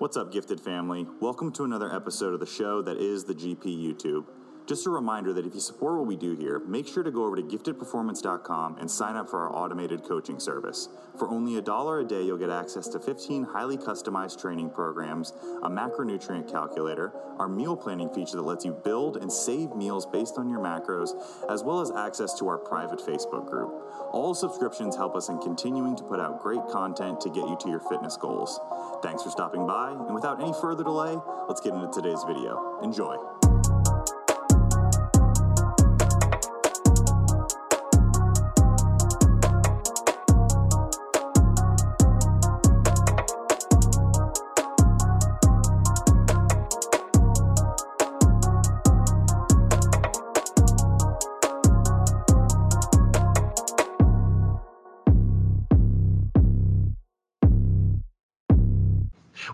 What's up, Gifted family? Welcome to another episode of the show that is the GP YouTube. Just a reminder that if you support what we do here, make sure to go over to giftedperformance.com and sign up for our automated coaching service. For only $1 a day, you'll get access to 15 highly customized training programs, a macronutrient calculator, our meal planning feature that lets you build and save meals based on your macros, as well as access to our private Facebook group. All subscriptions help us in continuing to put out great content to get you to your fitness goals. Thanks for stopping by, and without any further delay, let's get into today's video. Enjoy.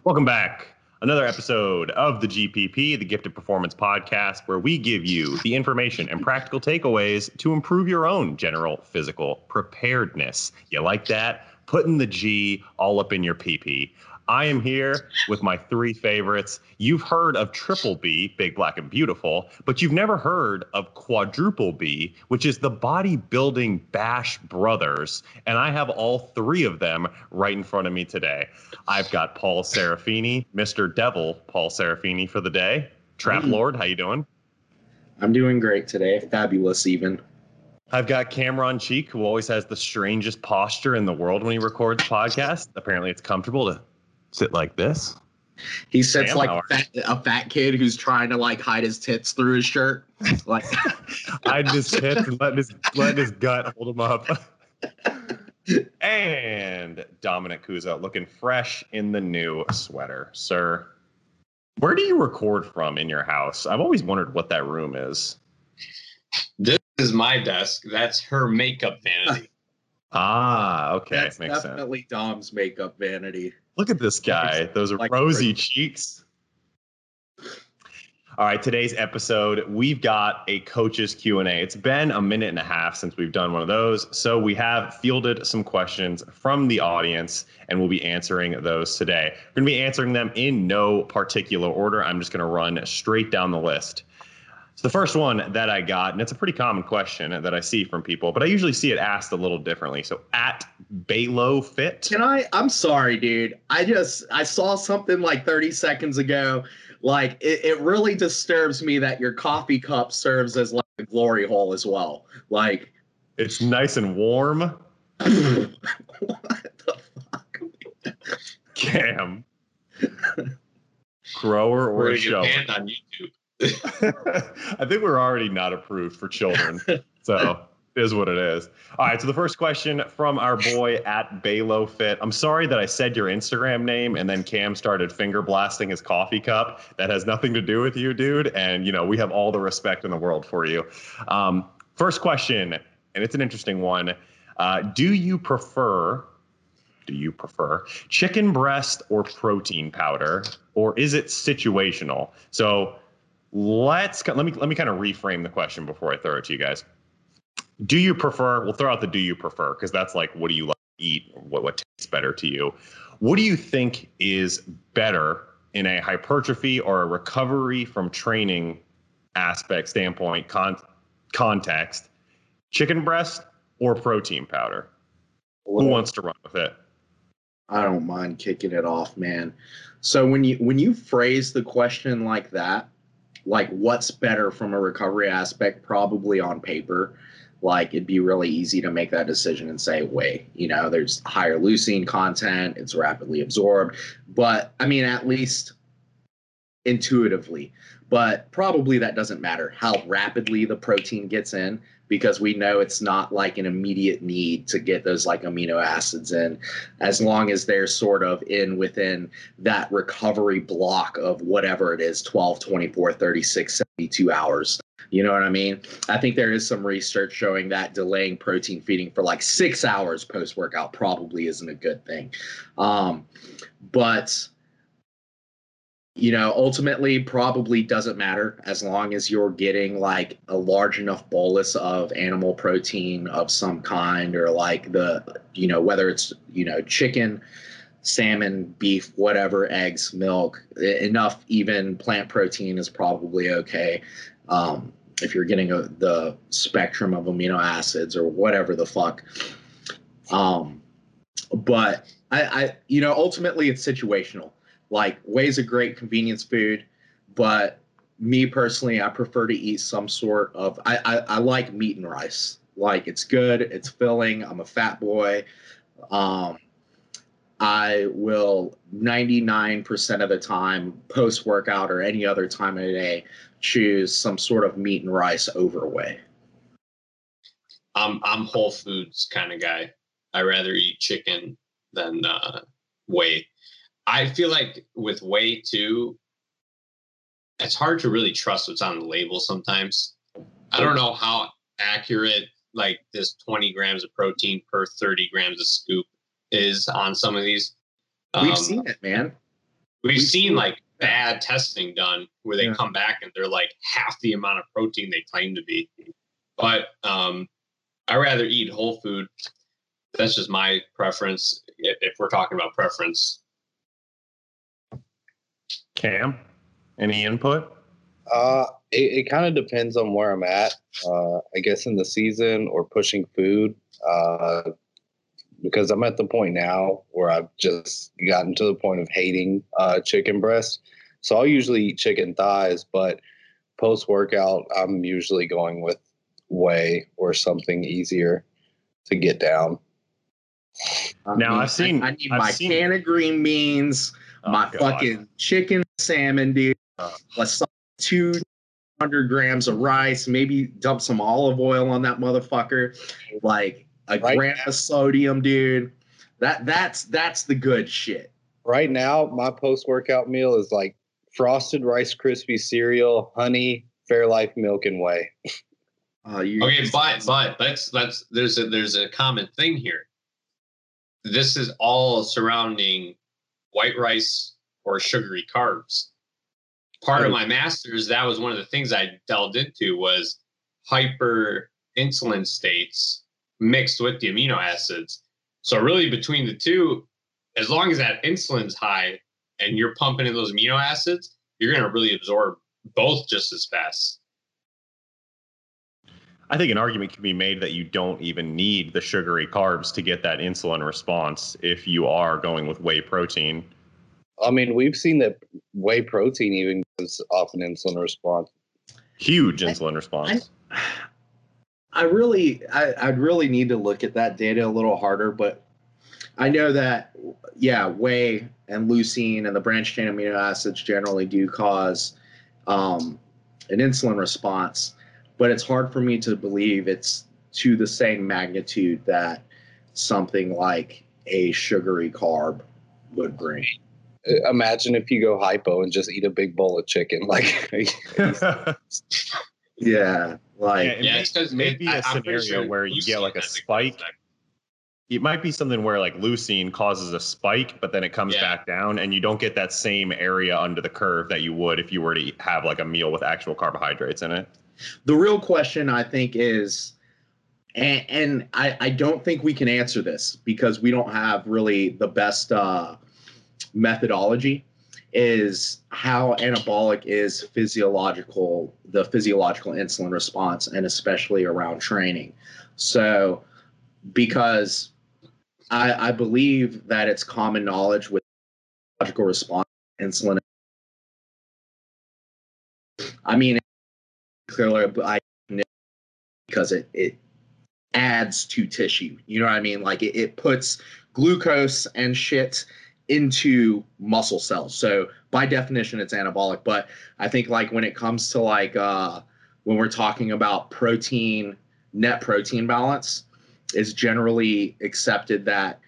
Welcome back. Another episode of the GPP, the Gifted Performance Podcast, where we give you the information and practical takeaways to improve your own general physical preparedness. You like that? Putting the G all up in your PP. I am here with my three favorites. You've heard of triple B, big, black, and beautiful, but you've never heard of quadruple B, which is the bodybuilding bash brothers. And I have all three of them right in front of me today. I've got Paul Serafini, Mr. Devil, Paul Serafini for the day. Trap Lord, how you doing? I'm doing great today. Fabulous even. I've got Cameron Cheek, who always has the strangest posture in the world when he records podcasts. Apparently, it's comfortable to sit like this. He sits like a fat kid who's trying to like hide his tits through his shirt. Like, hide his tits and let his gut hold him up. And Dominic Kuzo, looking fresh in the new sweater, sir. Where do you record from in your house? I've always wondered what that room is. This is my desk. That's her makeup vanity. Ah, okay. That's makes definitely sense. Dom's makeup vanity. Look at this guy. Those are like rosy cheeks. All right, today's episode, we've got a coach's Q&A. It's been a minute and a half since we've done one of those, so we have fielded some questions from the audience, and we'll be answering those today. We're going to be answering them in no particular order. I'm just going to run straight down the list. So the first one that I got, and it's a pretty common question that I see from people, but I usually see it asked a little differently. So at Baylo Fit. I'm sorry, dude. I saw something like 30 seconds ago. Like it really disturbs me that your coffee cup serves as like a glory hole as well. Like it's nice and warm. What the fuck? Cam. Grower or show. On YouTube. I think we're already not approved for children, so it is what it is. All right, so the first question from our boy at Baylo Fit. I'm sorry that I said your Instagram name and then Cam started finger blasting his coffee cup. That has nothing to do with you, dude, and you know we have all the respect in the world for you. First question, and it's an interesting one. Do you prefer chicken breast or protein powder, or is it situational? So let me kind of reframe the question before I throw it to you guys. Do you prefer? We'll throw out the do you prefer, because that's like what do you like to eat? What tastes better to you? What do you think is better in a hypertrophy or a recovery from training aspect standpoint context? Chicken breast or protein powder? Who wants to run with it? I don't mind kicking it off, man. So when you phrase the question like that, like what's better from a recovery aspect, probably on paper, like it'd be really easy to make that decision and say, wait, you know, there's higher leucine content, it's rapidly absorbed. But I mean, at least intuitively, but probably that doesn't matter how rapidly the protein gets in, because we know it's not like an immediate need to get those like amino acids in, as long as they're sort of in within that recovery block of whatever it is, 12, 24, 36, 72 hours. You know what I mean? I think there is some research showing that delaying protein feeding for like 6 hours post-workout probably isn't a good thing. But you know, ultimately probably doesn't matter as long as you're getting like a large enough bolus of animal protein of some kind, or like the, you know, whether it's, you know, chicken, salmon, beef, whatever, eggs, milk, enough, even plant protein is probably okay. If you're getting the spectrum of amino acids or whatever the fuck. But I, you know, ultimately it's situational. Like, whey's a great convenience food, but me personally, I prefer to eat some sort of, I like meat and rice. Like, it's good. It's filling. I'm a fat boy. I will 99% of the time post-workout or any other time of the day choose some sort of meat and rice over whey. I'm whole foods kind of guy. I rather eat chicken than whey. I feel like with whey too, it's hard to really trust what's on the label sometimes. I don't know how accurate like this 20 grams of protein per 30 grams of scoop is on some of these. We've seen it, man. We've seen like bad testing done where they come back and they're like half the amount of protein they claim to be. But I rather eat whole food. That's just my preference if we're talking about preference. Cam, any input? It kind of depends on where I'm at. I guess in the season or pushing food. Because I'm at the point now where I've just gotten to the point of hating chicken breast. So I'll usually eat chicken thighs, but post-workout, I'm usually going with whey or something easier to get down. I need my can of green beans, fucking chicken salmon, dude. Plus 200 grams of rice, maybe dump some olive oil on that motherfucker. Like, a gram of sodium, dude. That's the good shit. Right now, my post-workout meal is like frosted Rice Krispie cereal, honey, Fairlife milk, and whey. There's a common thing here. This is all surrounding white rice or sugary carbs. Part of my master's, that was one of the things I delved into, was hyperinsulin states mixed with the amino acids. So really between the two, as long as that insulin's high and you're pumping in those amino acids, you're going to really absorb both just as fast. I think an argument can be made that you don't even need the sugary carbs to get that insulin response if you are going with whey protein. I mean, we've seen that whey protein even gives off an insulin response. Huge insulin response. I'd really need to look at that data a little harder, but I know that, whey and leucine and the branched chain amino acids generally do cause an insulin response, but it's hard for me to believe it's to the same magnitude that something like a sugary carb would bring. Imagine if you go hypo and just eat a big bowl of chicken. Like, yeah. Like, yeah, it's because maybe a scenario where you get like a spike. It might be something where like leucine causes a spike, but then it comes back down and you don't get that same area under the curve that you would if you were to have like a meal with actual carbohydrates in it. The real question, I think, is, and I don't think we can answer this because we don't have really the best methodology, is how anabolic is the physiological insulin response, and especially around training. So, because I believe that it's common knowledge with physiological response to insulin. I mean, clearly, because it adds to tissue. You know what I mean? Like it puts glucose and shit into muscle cells. So by definition, it's anabolic. But I think like when it comes to like when we're talking about protein, net protein balance, it's generally accepted that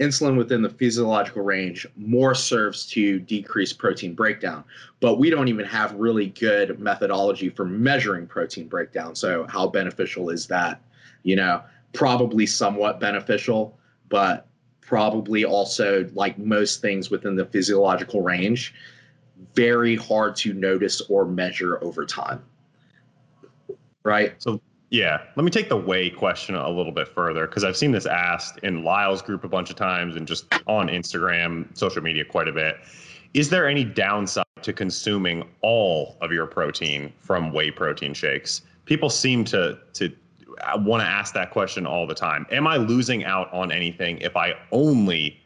insulin within the physiological range more serves to decrease protein breakdown. But we don't even have really good methodology for measuring protein breakdown. So how beneficial is that? You know, probably somewhat beneficial, but probably also, like most things within the physiological range, very hard to notice or measure over time. Right? So Yeah. Let me take the whey question a little bit further, because I've seen this asked in Lyle's group a bunch of times and just on Instagram, social media quite a bit. Is there any downside to consuming all of your protein from whey protein shakes? People seem to want to ask that question all the time. Am I losing out on anything if I only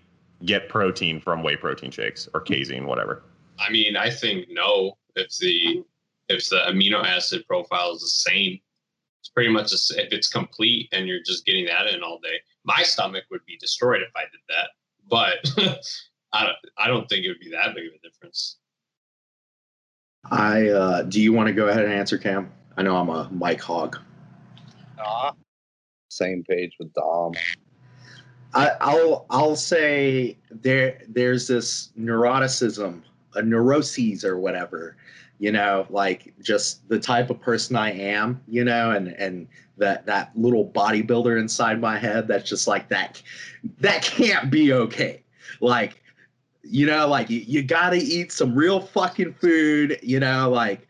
get protein from whey protein shakes or casein, whatever? I mean, I think no. If the amino acid profile is the same, it's pretty much if it's complete and you're just getting that in all day. My stomach would be destroyed if I did that, but I don't think it would be that big of a difference. Do you want to go ahead and answer, Cam? I know I'm a mic hog. Same page with Dom. I'll say there's this neuroticism, a neuroses or whatever, you know, like just the type of person I am, you know, and that little bodybuilder inside my head that's just like that can't be okay. Like, you know, like you gotta eat some real fucking food, you know, like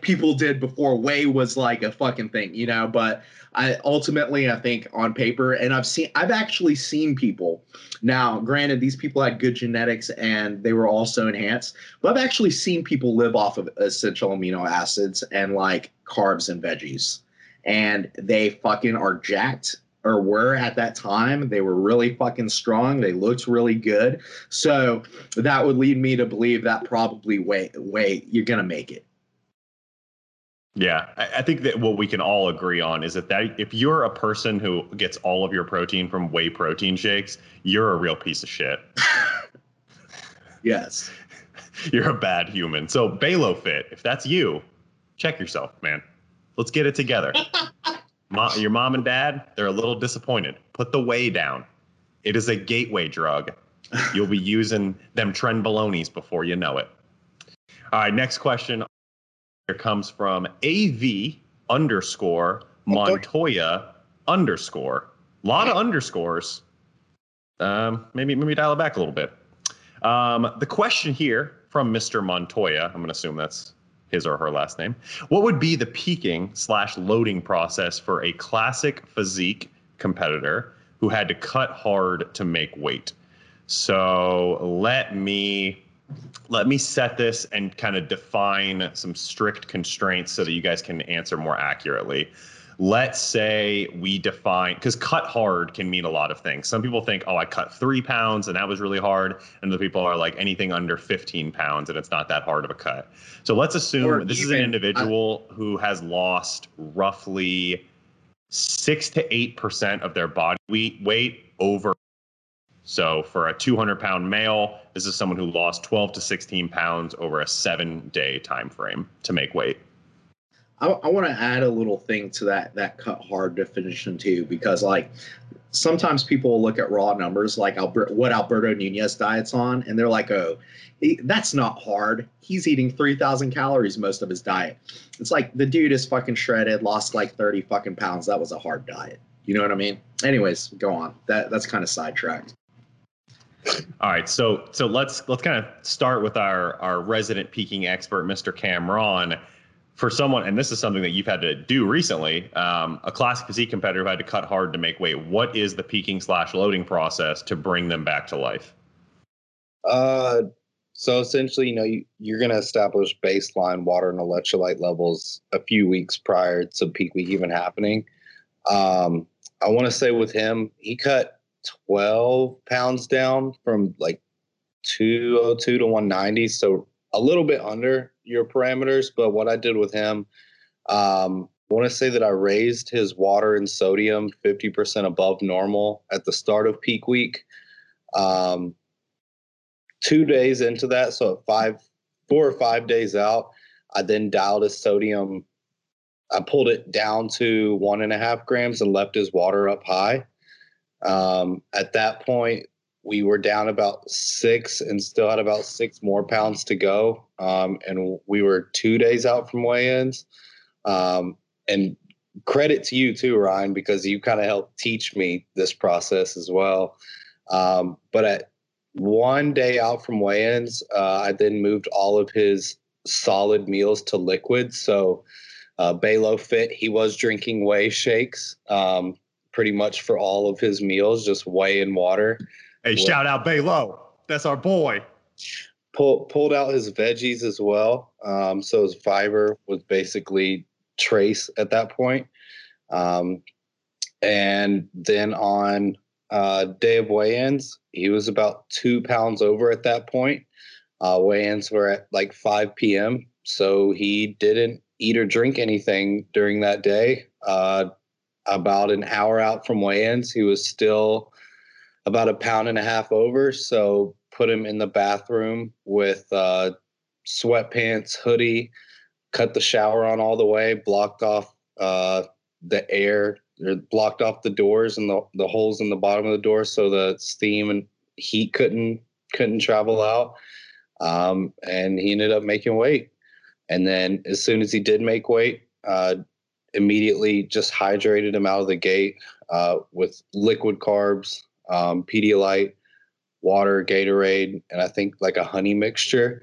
people did before whey was like a fucking thing, you know. But I think on paper, and I've actually seen people, now granted these people had good genetics and they were also enhanced, but I've actually seen people live off of essential amino acids and like carbs and veggies, and they fucking are jacked, or were at that time. They were really fucking strong. They looked really good. So that would lead me to believe that probably whey, you're going to make it. Yeah, I think that what we can all agree on is that if you're a person who gets all of your protein from whey protein shakes, you're a real piece of shit. Yes. You're a bad human. So Baylo Fit, if that's you, check yourself, man. Let's get it together. Your mom and dad, they're a little disappointed. Put the whey down. It is a gateway drug. You'll be using them trenbolones before you know it. All right, next question. It comes from AV_Montoya_. A lot of underscores. Maybe dial it back a little bit. The question here from Mr. Montoya, I'm going to assume that's his or her last name. What would be the peaking/loading process for a classic physique competitor who had to cut hard to make weight? So let me set this and kind of define some strict constraints so that you guys can answer more accurately. Let's say we define, because cut hard can mean a lot of things. Some people think, oh, I cut 3 pounds and that was really hard. And the people are like anything under 15 pounds and it's not that hard of a cut. So let's assume this is an individual who has lost roughly 6 to 8% of their body weight over. So for a 200-pound male, this is someone who lost 12 to 16 pounds over a 7-day time frame to make weight. I want to add a little thing to that cut hard definition too, because like sometimes people will look at raw numbers like what Alberto Nunez diets on, and they're like, oh, that's not hard. He's eating 3,000 calories most of his diet. It's like the dude is fucking shredded, lost like 30 fucking pounds. That was a hard diet. You know what I mean? Anyways, go on. That's kind of sidetracked. All right, so let's kind of start with our resident peaking expert, Mr. Cameron. For someone, and this is something that you've had to do recently, a classic physique competitor who had to cut hard to make weight, what is the peaking/loading process to bring them back to life? So essentially, you know, you're going to establish baseline water and electrolyte levels a few weeks prior to peak week even happening. I want to say with him, he cut 12 pounds down from like 202 to 190, so a little bit under your parameters. But what I did with him, I want to say that I raised his water and sodium 50% above normal at the start of peak week. 2 days into that, so at 4 or 5 days out, I then dialed his sodium. I pulled it down to 1.5 grams and left his water up high. At that point, we were down about 6 and still had about 6 more pounds to go. And we were 2 days out from weigh-ins. And credit to you too, Ryan, because you kind of helped teach me this process as well. But at 1 day out from weigh-ins, I then moved all of his solid meals to liquids. So Baylo Fit, he was drinking whey shakes pretty much for all of his meals, just whey and water. Hey, shout out Baylo. That's our boy. Pulled out his veggies as well. So his fiber was basically trace at that point. And then on day of weigh-ins, he was about 2 pounds over at that point. Weigh-ins were at like 5 p.m. So he didn't eat or drink anything during that day. About an hour out from weigh-ins, he was still about 1.5 pounds over. So put him in the bathroom with sweatpants, hoodie, cut the shower on all the way, blocked off the air, or blocked off the doors and the holes in the bottom of the door so the steam and heat couldn't travel out. And he ended up making weight. And then as soon as he did make weight, immediately just hydrated him out of the gate with liquid carbs, Pedialyte, water, Gatorade, and I think like a honey mixture.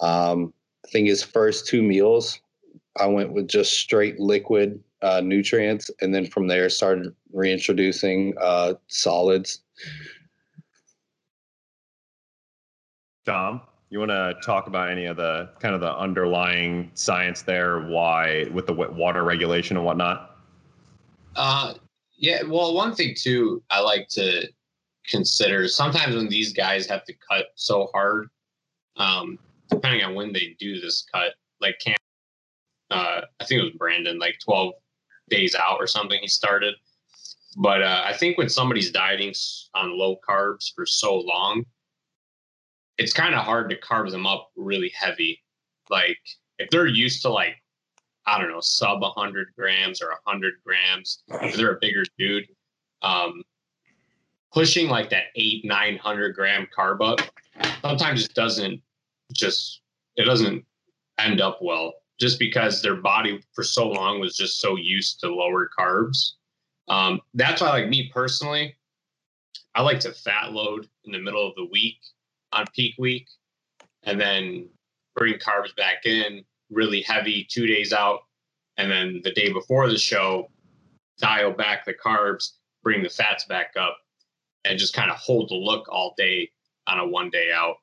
I think his first 2 meals, I went with just straight liquid nutrients. And then from there started reintroducing solids. Dom, you want to talk about any of the kind of the underlying science there, why with the water regulation and whatnot? Yeah, well, one thing too, I like to consider sometimes when these guys have to cut so hard, depending on when they do this cut, like Cam, I think it was Brandon, like 12 days out or something he started. But I think when somebody's dieting on low carbs for so long, it's kind of hard to carb them up really heavy. Like if they're used to like, I don't know, sub 100 grams or 100 grams, if they're a bigger dude, pushing like that 800-900 gram carb up sometimes it doesn't end up well, just because their body for so long was just so used to lower carbs. That's why, like me personally, I like to fat load in the middle of the week on peak week, and then bring carbs back in really heavy 2 days out. And then the day before the show, dial back the carbs, bring the fats back up, and just kind of hold the look all day on a 1 day out.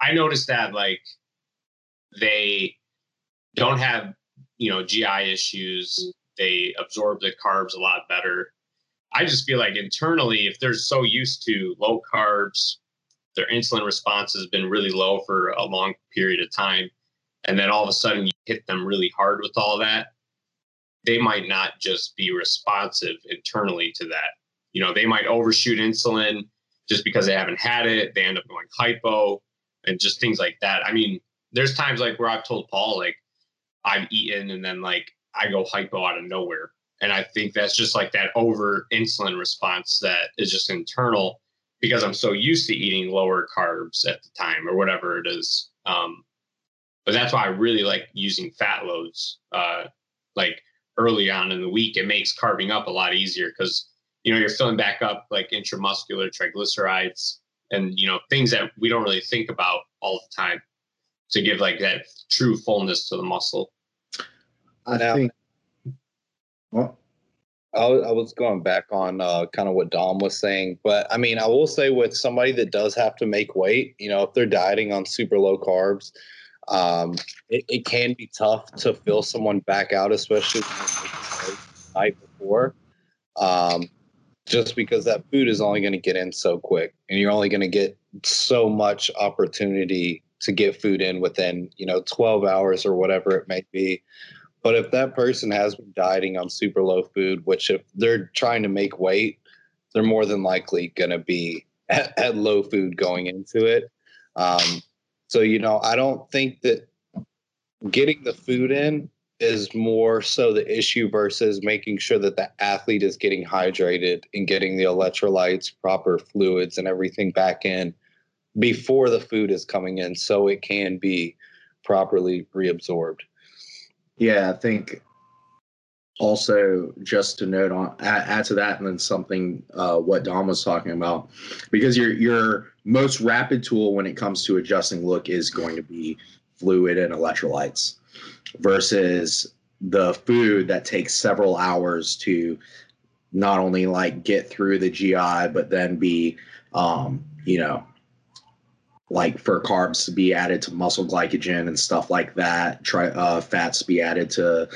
I noticed that like they don't have, GI issues. They absorb the carbs a lot better. I just feel like internally, if they're so used to low carbs, their insulin response has been really low for a long period of time, and then all of a sudden you hit them really hard with all that, they might not just be responsive internally to that. They might overshoot insulin just because they haven't had it. They end up going hypo and just things like that. I mean, there's times like where I've told Paul, like I've eaten and then like I go hypo out of nowhere. And I think that's just like that over insulin response that is just internal, because I'm so used to eating lower carbs at the time or whatever it is. But that's why I really like using fat loads, like early on in the week. It makes carving up a lot easier because, you're filling back up like intramuscular triglycerides and, things that we don't really think about all the time to give like that true fullness to the muscle. I was going back on kind of what Dom was saying, but I mean, I will say with somebody that does have to make weight, if they're dieting on super low carbs, it can be tough to fill someone back out, especially the night before, just because that food is only going to get in so quick and you're only going to get so much opportunity to get food in within, 12 hours or whatever it may be. But if that person has been dieting on super low food, which if they're trying to make weight, they're more than likely going to be at low food going into it. So, I don't think that getting the food in is more so the issue versus making sure that the athlete is getting hydrated and getting the electrolytes, proper fluids and everything back in before the food is coming in so it can be properly reabsorbed. Yeah, I think also just to note on add to that, and then something what Dom was talking about, because your most rapid tool when it comes to adjusting look is going to be fluid and electrolytes. versus the food that takes several hours to not only like get through the GI, but then be, you know, like for carbs to be added to muscle glycogen and stuff like that. Fats be added to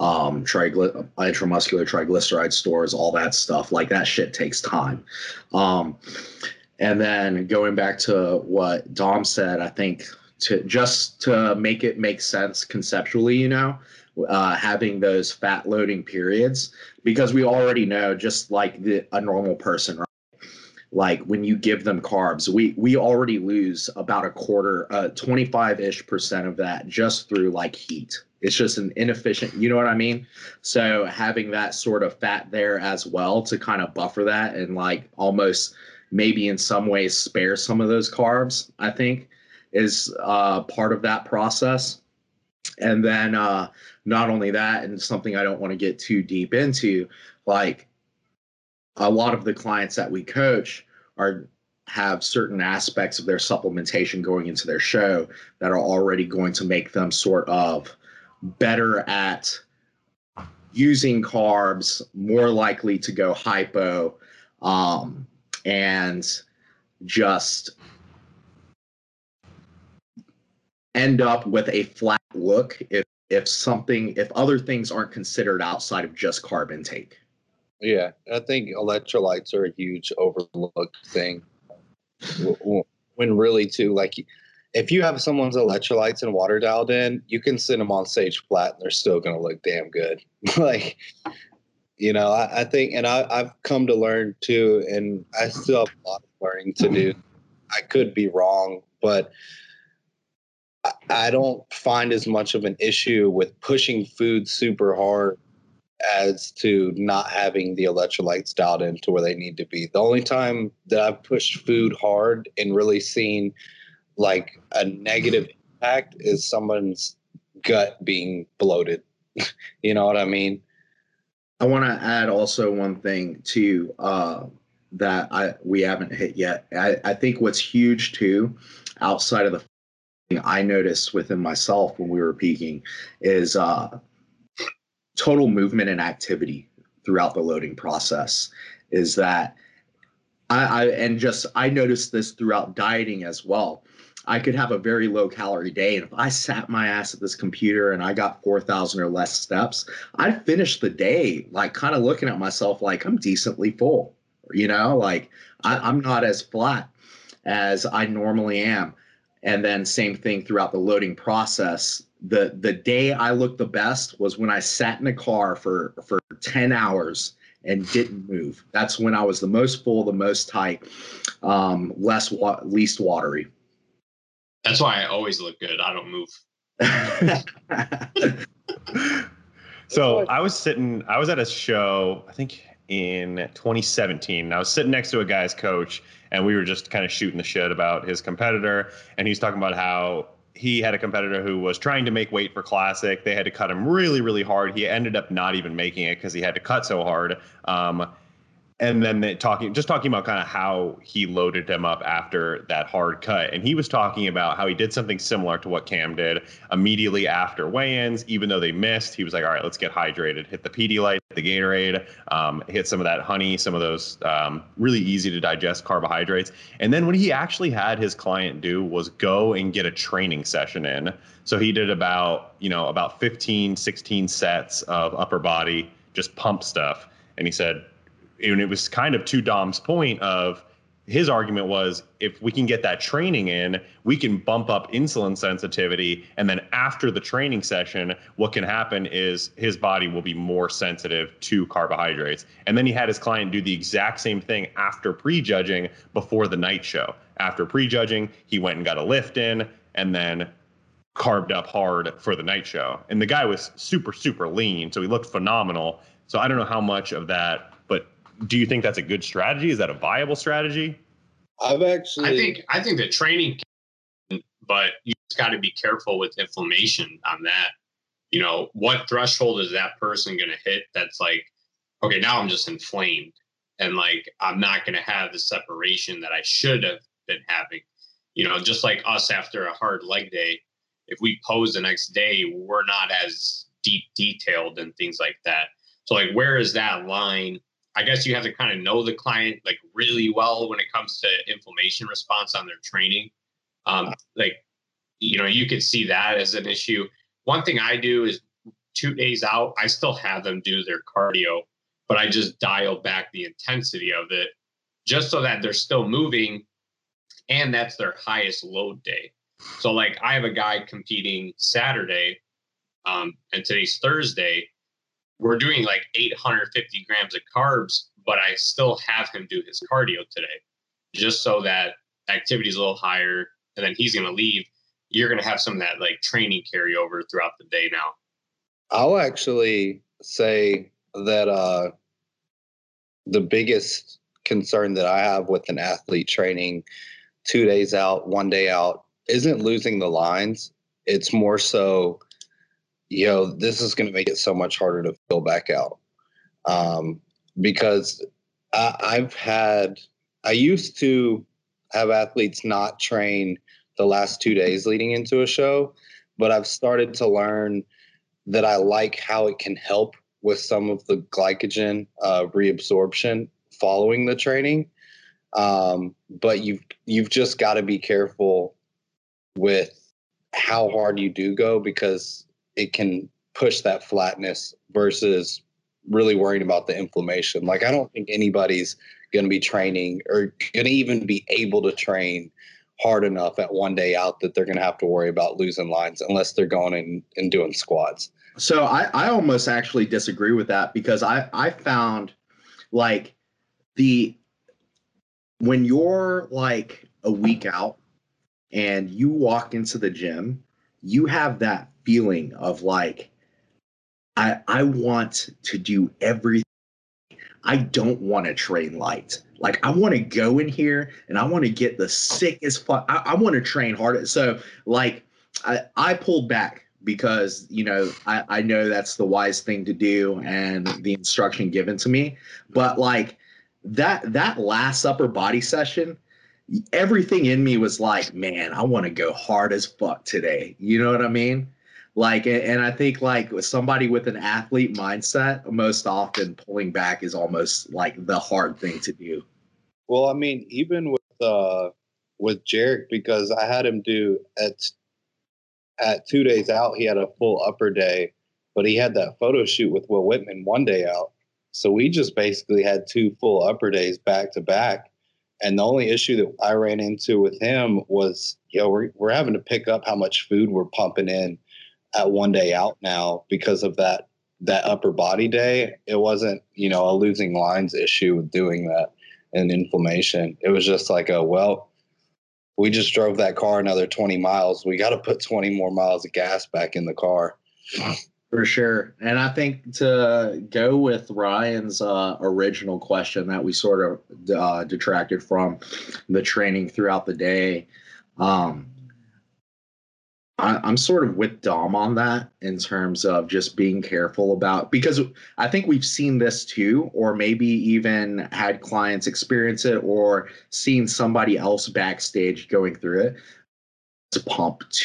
intramuscular triglyceride stores, all that stuff. Like that shit takes time. And then going back to what Dom said, I think to make it make sense conceptually, you know, having those fat loading periods, because we already know, just like a normal person, right? Like when you give them carbs, we already lose about a quarter, 25-ish% of that just through like heat. It's just an inefficient, you know what I mean? So having that sort of fat there as well to kind of buffer that and like almost maybe in some ways spare some of those carbs, I think is part of that process. And then not only that, and something I don't want to get too deep into, like a lot of the clients that we coach have certain aspects of their supplementation going into their show that are already going to make them sort of better at using carbs, more likely to go hypo, and just end up with a flat look if other things aren't considered outside of just carb intake. Yeah, I think electrolytes are a huge overlooked thing. When really, too, like if you have someone's electrolytes and water dialed in, you can send them on stage flat and they're still going to look damn good. Like, you know, I think, and I've come to learn too, and I still have a lot of learning to do. I could be wrong, but I don't find as much of an issue with pushing food super hard as to not having the electrolytes dialed in to where they need to be. The only time that I've pushed food hard and really seen like a negative impact is someone's gut being bloated. You know what I mean? I want to add also one thing too, that we haven't hit yet. I think what's huge too, outside of the thing I noticed within myself when we were peaking, is total movement and activity throughout the loading process. Is that I noticed this throughout dieting as well. I could have a very low calorie day, and if I sat my ass at this computer and I got 4,000 or less steps, I'd finish the day like kind of looking at myself like I'm decently full, you know, like I'm not as flat as I normally am. And then same thing throughout the loading process. The day I looked the best was when I sat in a car for 10 hours and didn't move. That's when I was the most full, the most tight, least watery. That's why I always look good. I don't move. So I was at a show, I think in 2017, and I was sitting next to a guy's coach, and we were just kind of shooting the shit about his competitor. And he was talking about how he had a competitor who was trying to make weight for Classic. They had to cut him really, really hard. He ended up not even making it because he had to cut so hard. And then talking about kind of how he loaded him up after that hard cut. And he was talking about how he did something similar to what Cam did immediately after weigh-ins. Even though they missed, he was like, all right, let's get hydrated. Hit the Pedialyte, the Gatorade, hit some of that honey, some of those really easy to digest carbohydrates. And then what he actually had his client do was go and get a training session in. So he did about 15, 16 sets of upper body, just pump stuff. And he said, and it was kind of to Dom's point of his argument was, if we can get that training in, we can bump up insulin sensitivity. And then after the training session, what can happen is his body will be more sensitive to carbohydrates. And then he had his client do the exact same thing after prejudging before the night show. After prejudging, he went and got a lift in and then carved up hard for the night show. And the guy was super, super lean. So he looked phenomenal. So I don't know how much of that, but do you think that's a good strategy? Is that a viable strategy? I think the training can, but you just got to be careful with inflammation on that. You know, what threshold is that person going to hit? That's like, okay, now I'm just inflamed and like, I'm not going to have the separation that I should have been having, you know, just like us after a hard leg day. if we pose the next day, we're not as deep detailed and things like that. So like, where is that line? I guess you have to kind of know the client like really well when it comes to inflammation response on their training. Like, you know, you could see that as an issue. One thing I do is 2 days out, I still have them do their cardio, but I just dial back the intensity of it just so that they're still moving and that's their highest load day. So like I have a guy competing Saturday and today's Thursday. We're doing like 850 grams of carbs, but I still have him do his cardio today just so that activity is a little higher. And then he's going to leave. You're going to have some of that like training carryover throughout the day now. I'll actually say that the biggest concern that I have with an athlete training 2 days out, 1 day out, isn't losing the lines. It's more so, you know, this is going to make it so much harder to fill back out. Because I used to have athletes not train the last 2 days leading into a show, but I've started to learn that I like how it can help with some of the glycogen reabsorption following the training. But you've just got to be careful with how hard you do go, because it can push that flatness versus really worrying about the inflammation. Like, I don't think anybody's going to be training or going to even be able to train hard enough at 1 day out that they're going to have to worry about losing lines unless they're going in and doing squats. So I almost actually disagree with that, because I found like when you're like a week out and you walk into the gym, you have that feeling of like, I want to do everything. I don't want to train light. Like, I want to go in here and I want to get the sickest fuck. I want to train harder. So like I pulled back because, you know, I know that's the wise thing to do and the instruction given to me. But like that last upper body session, everything in me was like, man, I want to go hard as fuck today. You know what I mean? Like, and I think like with somebody with an athlete mindset, most often pulling back is almost like the hard thing to do. Well, I mean, even with Jarek, because I had him do at 2 days out, he had a full upper day, but he had that photo shoot with Will Whitman 1 day out. So we just basically had two full upper days back to back. And the only issue that I ran into with him was, you know, we're having to pick up how much food we're pumping in at 1 day out now because of that upper body day. It wasn't, you know, a losing lines issue with doing that and inflammation. It was just like, oh, well, we just drove that car another 20 miles. We got to put 20 more miles of gas back in the car. For sure. And I think to go with Ryan's original question that we sort of detracted from the training throughout the day, I'm sort of with Dom on that in terms of just being careful about, because I think we've seen this too, or maybe even had clients experience it or seen somebody else backstage going through it. It's a pump too.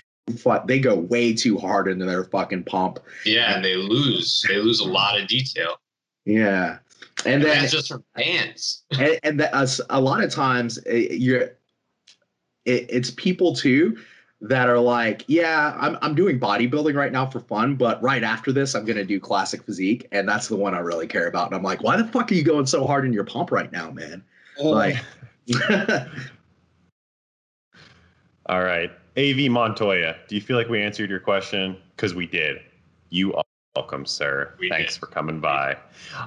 They go way too hard into their fucking pump. Yeah, and they lose a lot of detail. Yeah, and then that's just from fans. And a lot of times it's people too that are like, yeah, I'm doing bodybuilding right now for fun, but right after this, I'm gonna do classic physique, and that's the one I really care about. And I'm like, why the fuck are you going so hard in your pump right now, man? Oh. Like, all right. AV Montoya, do you feel like we answered your question? Because we did. You are welcome, sir. Thanks for coming by.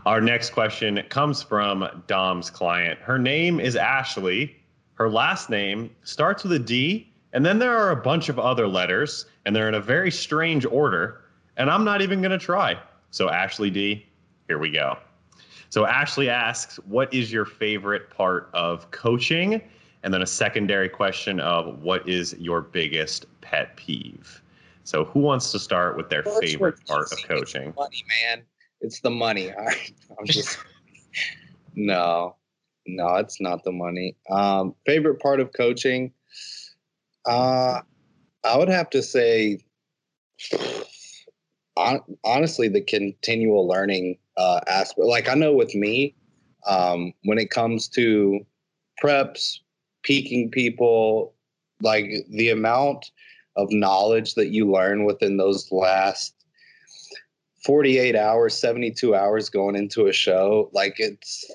Our next question comes from Dom's client. Her name is Ashley. Her last name starts with a D, and then there are a bunch of other letters, and they're in a very strange order, and I'm not even going to try. So Ashley D., here we go. So Ashley asks, what is your favorite part of coaching? And then a secondary question of what is your biggest pet peeve? So who wants to start with their favorite part of coaching? It's money, man. It's the money. I'm just no, it's not the money. Favorite part of coaching? I would have to say honestly, the continual learning aspect. Like, I know with me, when it comes to preps, peaking people, like the amount of knowledge that you learn within those last 48 hours, 72 hours going into a show, like it's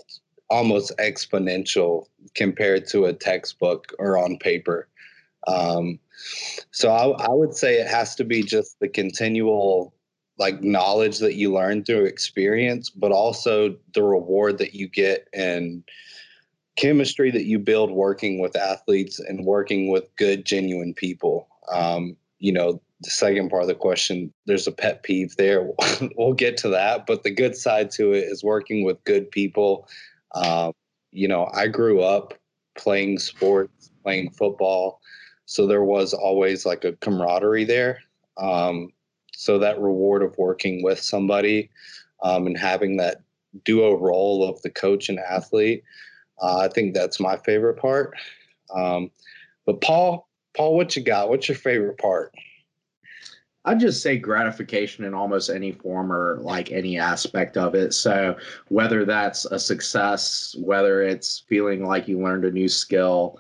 almost exponential compared to a textbook or on paper. So I would say it has to be just the continual like knowledge that you learn through experience, but also the reward that you get and chemistry that you build working with athletes and working with good, genuine people. You know, the second part of the question, there's a pet peeve there. We'll get to that. But the good side to it is working with good people. You know, I grew up playing sports, playing football. So there was always like a camaraderie there. So that reward of working with somebody and having that duo role of the coach and athlete, I think that's my favorite part. But Paul, what you got? What's your favorite part? I'd just say gratification in almost any form or like any aspect of it. So whether that's a success, whether it's feeling like you learned a new skill,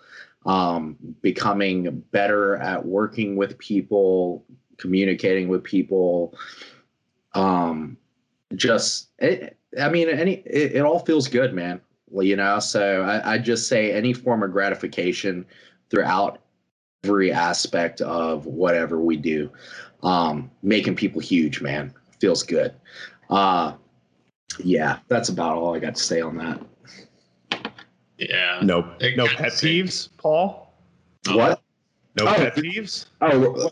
becoming better at working with people, communicating with people, it all feels good, man. Well, you know, so I just say any form of gratification throughout every aspect of whatever we do. Making people huge, man, feels good. Yeah, that's about all I got to say on that. Yeah. No pet peeves, Paul? What? No pet peeves? Oh,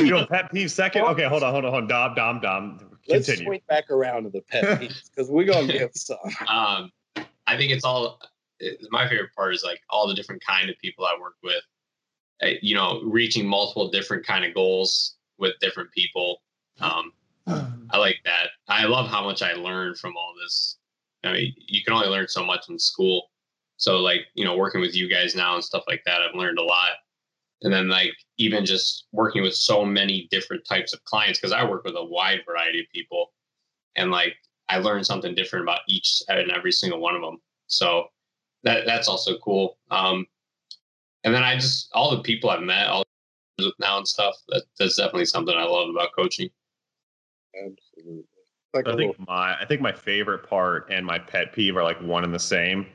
you know, pet peeves second? Okay, hold on. Dom. Let's swing back around to the pet peeves because we're going to get some. I think it's all – my favorite part is like all the different kind of people I work with, you know, reaching multiple different kind of goals with different people. I like that. I love how much I learned from all this. I mean, you can only learn so much in school. So like, you know, working with you guys now and stuff like that, I've learned a lot. And then like even just working with so many different types of clients, because I work with a wide variety of people, and like I learned something different about each and every single one of them. So that's also cool. And then I just, all the people I've met all now and stuff, that's definitely something I love about coaching. Absolutely. Like I think my favorite part and my pet peeve are like one and the same.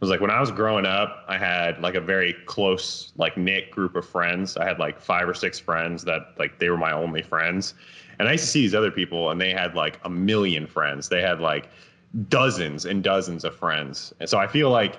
Was like when I was growing up, I had like a very close, like knit group of friends. I had like 5 or 6 friends that like they were my only friends. And I used to see these other people and they had like a million friends. They had like dozens and dozens of friends. And so I feel like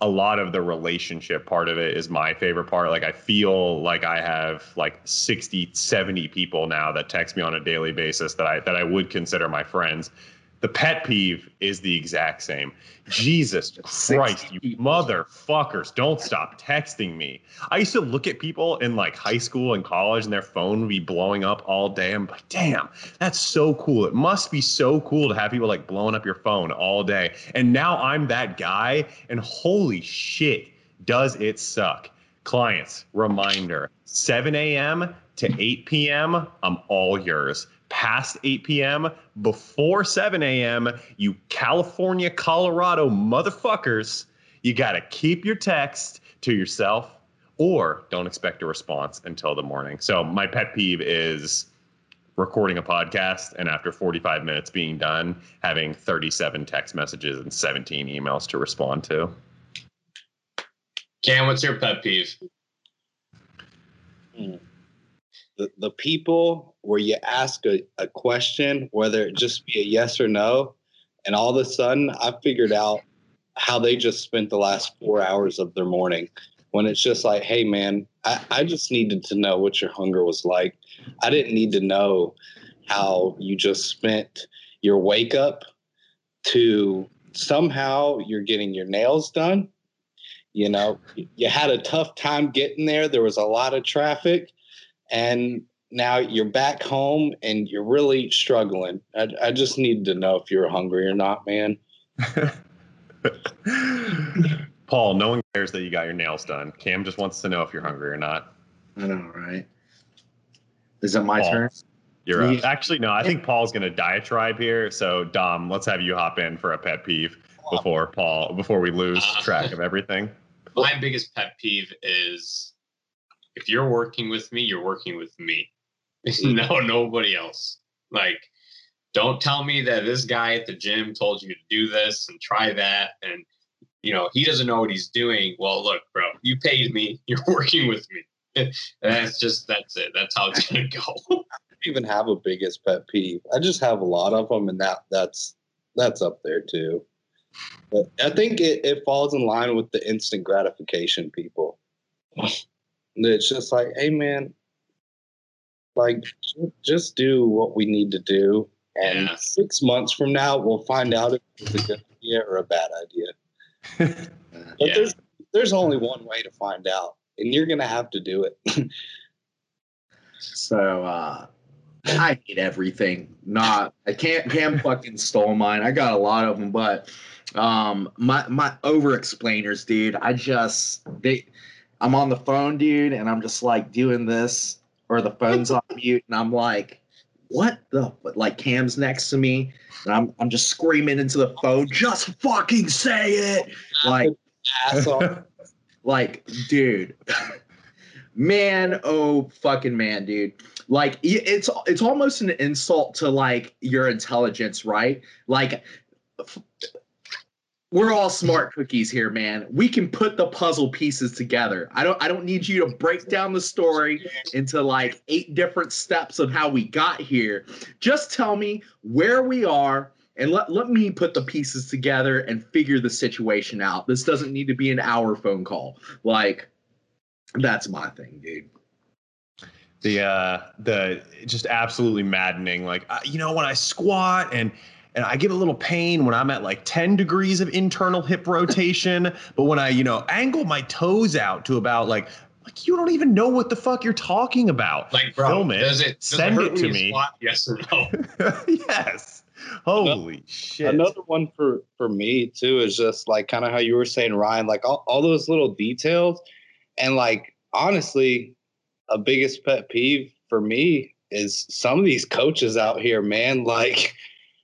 a lot of the relationship part of it is my favorite part. Like I feel like I have like 60, 70 people now that text me on a daily basis that I would consider my friends. The pet peeve is the exact same. Jesus Christ, you motherfuckers, don't stop texting me. I used to look at people in like high school and college and their phone would be blowing up all day. I'm like, damn, that's so cool. It must be so cool to have people like blowing up your phone all day. And now I'm that guy, and holy shit, does it suck. Clients, reminder, 7 a.m. to 8 p.m., I'm all yours. Past 8 p.m., before 7 a.m., you California, Colorado motherfuckers, you got to keep your text to yourself or don't expect a response until the morning. So my pet peeve is recording a podcast and after 45 minutes being done, having 37 text messages and 17 emails to respond to. Cam, what's your pet peeve? The people where you ask a question, whether it just be a yes or no, and all of a sudden I figured out how they just spent the last 4 hours of their morning when it's just like, hey, man, I just needed to know what your hunger was like. I didn't need to know how you just spent your wake up to somehow you're getting your nails done. You know, you had a tough time getting there. There was a lot of traffic. And now you're back home and you're really struggling. I just need to know if you're hungry or not, man. Paul, no one cares that you got your nails done. Cam just wants to know if you're hungry or not. I know, right? Is it my turn? You're up. Actually, no, I think Paul's going to diatribe here. So, Dom, let's have you hop in for a pet peeve before Paul, before we lose track of everything. My biggest pet peeve is if you're working with me, you're working with me. No, nobody else. Like, don't tell me that this guy at the gym told you to do this and try that. And, you know, he doesn't know what he's doing. Well, look, bro, you paid me. You're working with me. And that's it. That's how it's going to go. I don't even have a biggest pet peeve. I just have a lot of them. And that's up there too. But I think it falls in line with the instant gratification people. It's just like, hey man, like just do what we need to do. And 6 months from now, we'll find out if it's a good idea or a bad idea. But there's only one way to find out. And you're going to have to do it. So I hate everything. Cam fucking stole mine. I got a lot of them, but my over-explainers, dude, I'm on the phone, dude, and I'm just like doing this or the phone's on mute. And I'm like, what the, like Cam's next to me. And I'm just screaming into the phone, just fucking say it. Like, asshole. Like, dude, man, oh, fucking man, dude. Like, it's almost an insult to, like, your intelligence, right? Like, we're all smart cookies here, man. We can put the puzzle pieces together. I don't need you to break down the story into, like, 8 different steps of how we got here. Just tell me where we are. And let me put the pieces together and figure the situation out. This doesn't need to be an hour phone call. Like, that's my thing, dude. The just absolutely maddening. Like, you know, when I squat and I get a little pain when I'm at like 10 degrees of internal hip rotation. But when I, you know, angle my toes out to about like you don't even know what the fuck you're talking about. Like, bro, film it. Does it hurt to me? Squat, yes or no? Yes. Holy shit. Another one for me too is just like kind of how you were saying, Ryan, like all those little details. And like, honestly, a biggest pet peeve for me is some of these coaches out here, man. Like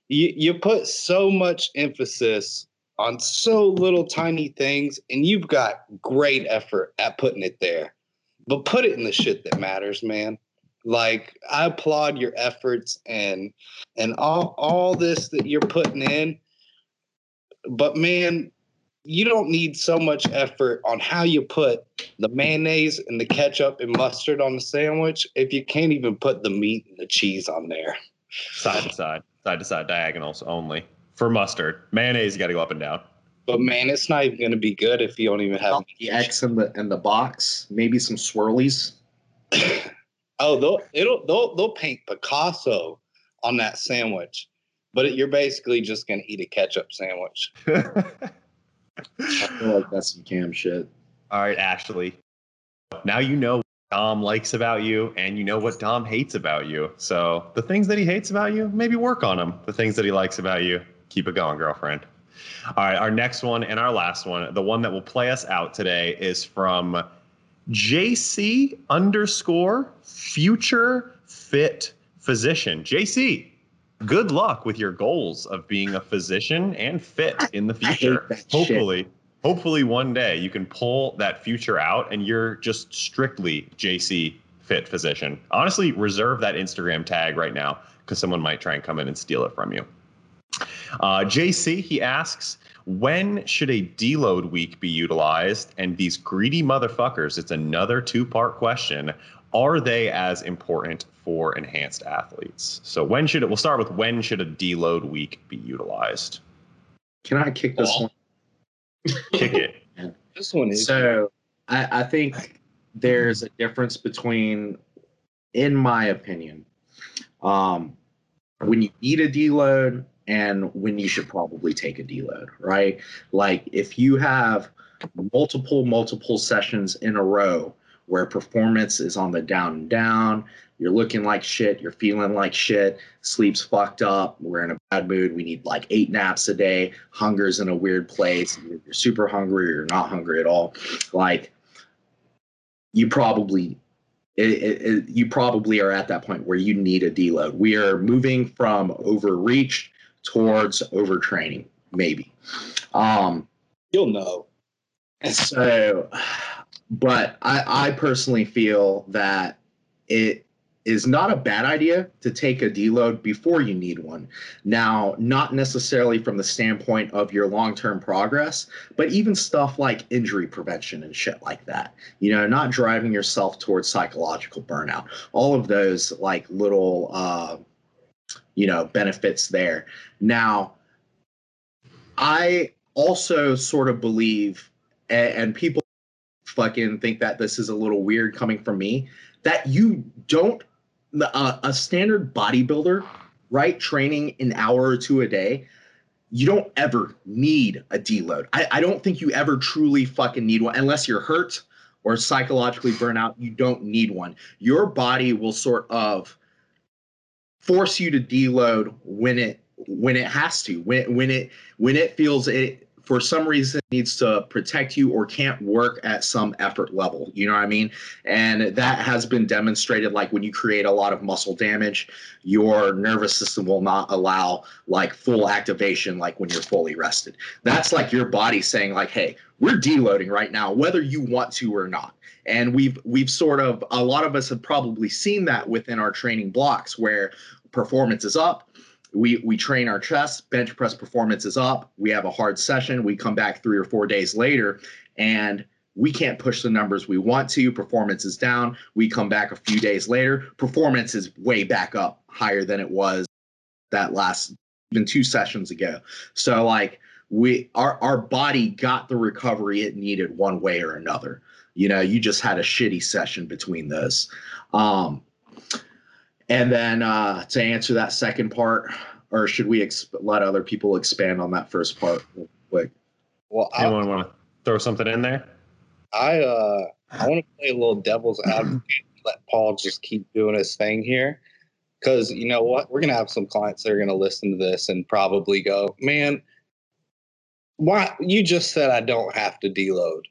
you put so much emphasis on so little tiny things and you've got great effort at putting it there, but put it in the shit that matters, man. Like, I applaud your efforts and all this that you're putting in. But, man, you don't need so much effort on how you put the mayonnaise and the ketchup and mustard on the sandwich if you can't even put the meat and the cheese on there. Side to side, diagonals only. For mustard. Mayonnaise, you got to go up and down. But, man, it's not even going to be good if you don't even have the X in the box. Maybe some swirlies. Oh, they'll paint Picasso on that sandwich, but you're basically just gonna eat a ketchup sandwich. I feel like that's some Cam shit. All right, Ashley. Now you know what Dom likes about you, and you know what Dom hates about you. So the things that he hates about you, maybe work on them. The things that he likes about you, keep it going, girlfriend. All right, our next one and our last one, the one that will play us out today, is from JC_Future Fit Physician. JC, good luck with your goals of being a physician and fit in the future. Hopefully one day you can pull that future out and you're just strictly JC Fit Physician. Honestly, reserve that Instagram tag right now because someone might try and come in and steal it from you. JC, he asks, when should a deload week be utilized? And these greedy motherfuckers, it's another 2-part question. Are they as important for enhanced athletes? So we'll start with when should a deload week be utilized? Can I kick this one? Kick it. Yeah. This one is. So I think there's a difference between, in my opinion, when you need a deload and when you should probably take a deload, right? Like if you have multiple sessions in a row where performance is on the down and down, you're looking like shit, you're feeling like shit, sleep's fucked up, we're in a bad mood, we need like 8 naps a day, hunger's in a weird place, you're super hungry or you're not hungry at all. Like you probably, you probably are at that point where you need a deload. We are moving from overreach towards overtraining, maybe. You'll know. So, but I personally feel that it is not a bad idea to take a deload before you need one. Now, not necessarily from the standpoint of your long-term progress, but even stuff like injury prevention and shit like that, you know, not driving yourself towards psychological burnout, all of those like little, you know, benefits there. Now, I also sort of believe, and people fucking think that this is a little weird coming from me, that you don't, a standard bodybuilder, right, training an hour or two a day, you don't ever need a deload. I don't think you ever truly fucking need one unless you're hurt or psychologically burnout. You don't need one. Your body will sort of force you to deload when it has to, when it feels it for some reason needs to protect you or can't work at some effort level. You know what I mean? And that has been demonstrated, like when you create a lot of muscle damage, your nervous system will not allow like full activation, like when you're fully rested. That's like your body saying like, hey, we're deloading right now, whether you want to or not. And we've sort of, a lot of us have probably seen that within our training blocks where performance is up. We train our chest, bench press performance is up. We have a hard session. We come back 3 or 4 days later and we can't push the numbers we want to. Performance is down. We come back a few days later. Performance is way back up, higher than it was that last, even 2 sessions ago. So like our body got the recovery it needed one way or another. You know, you just had a shitty session between those. And then to answer that second part, or should we let other people expand on that first part real quick? Well, anyone want to throw something in there? I want to play a little devil's advocate, let Paul just keep doing his thing here. Because you know what? We're going to have some clients that are going to listen to this and probably go, man, why you just said I don't have to deload.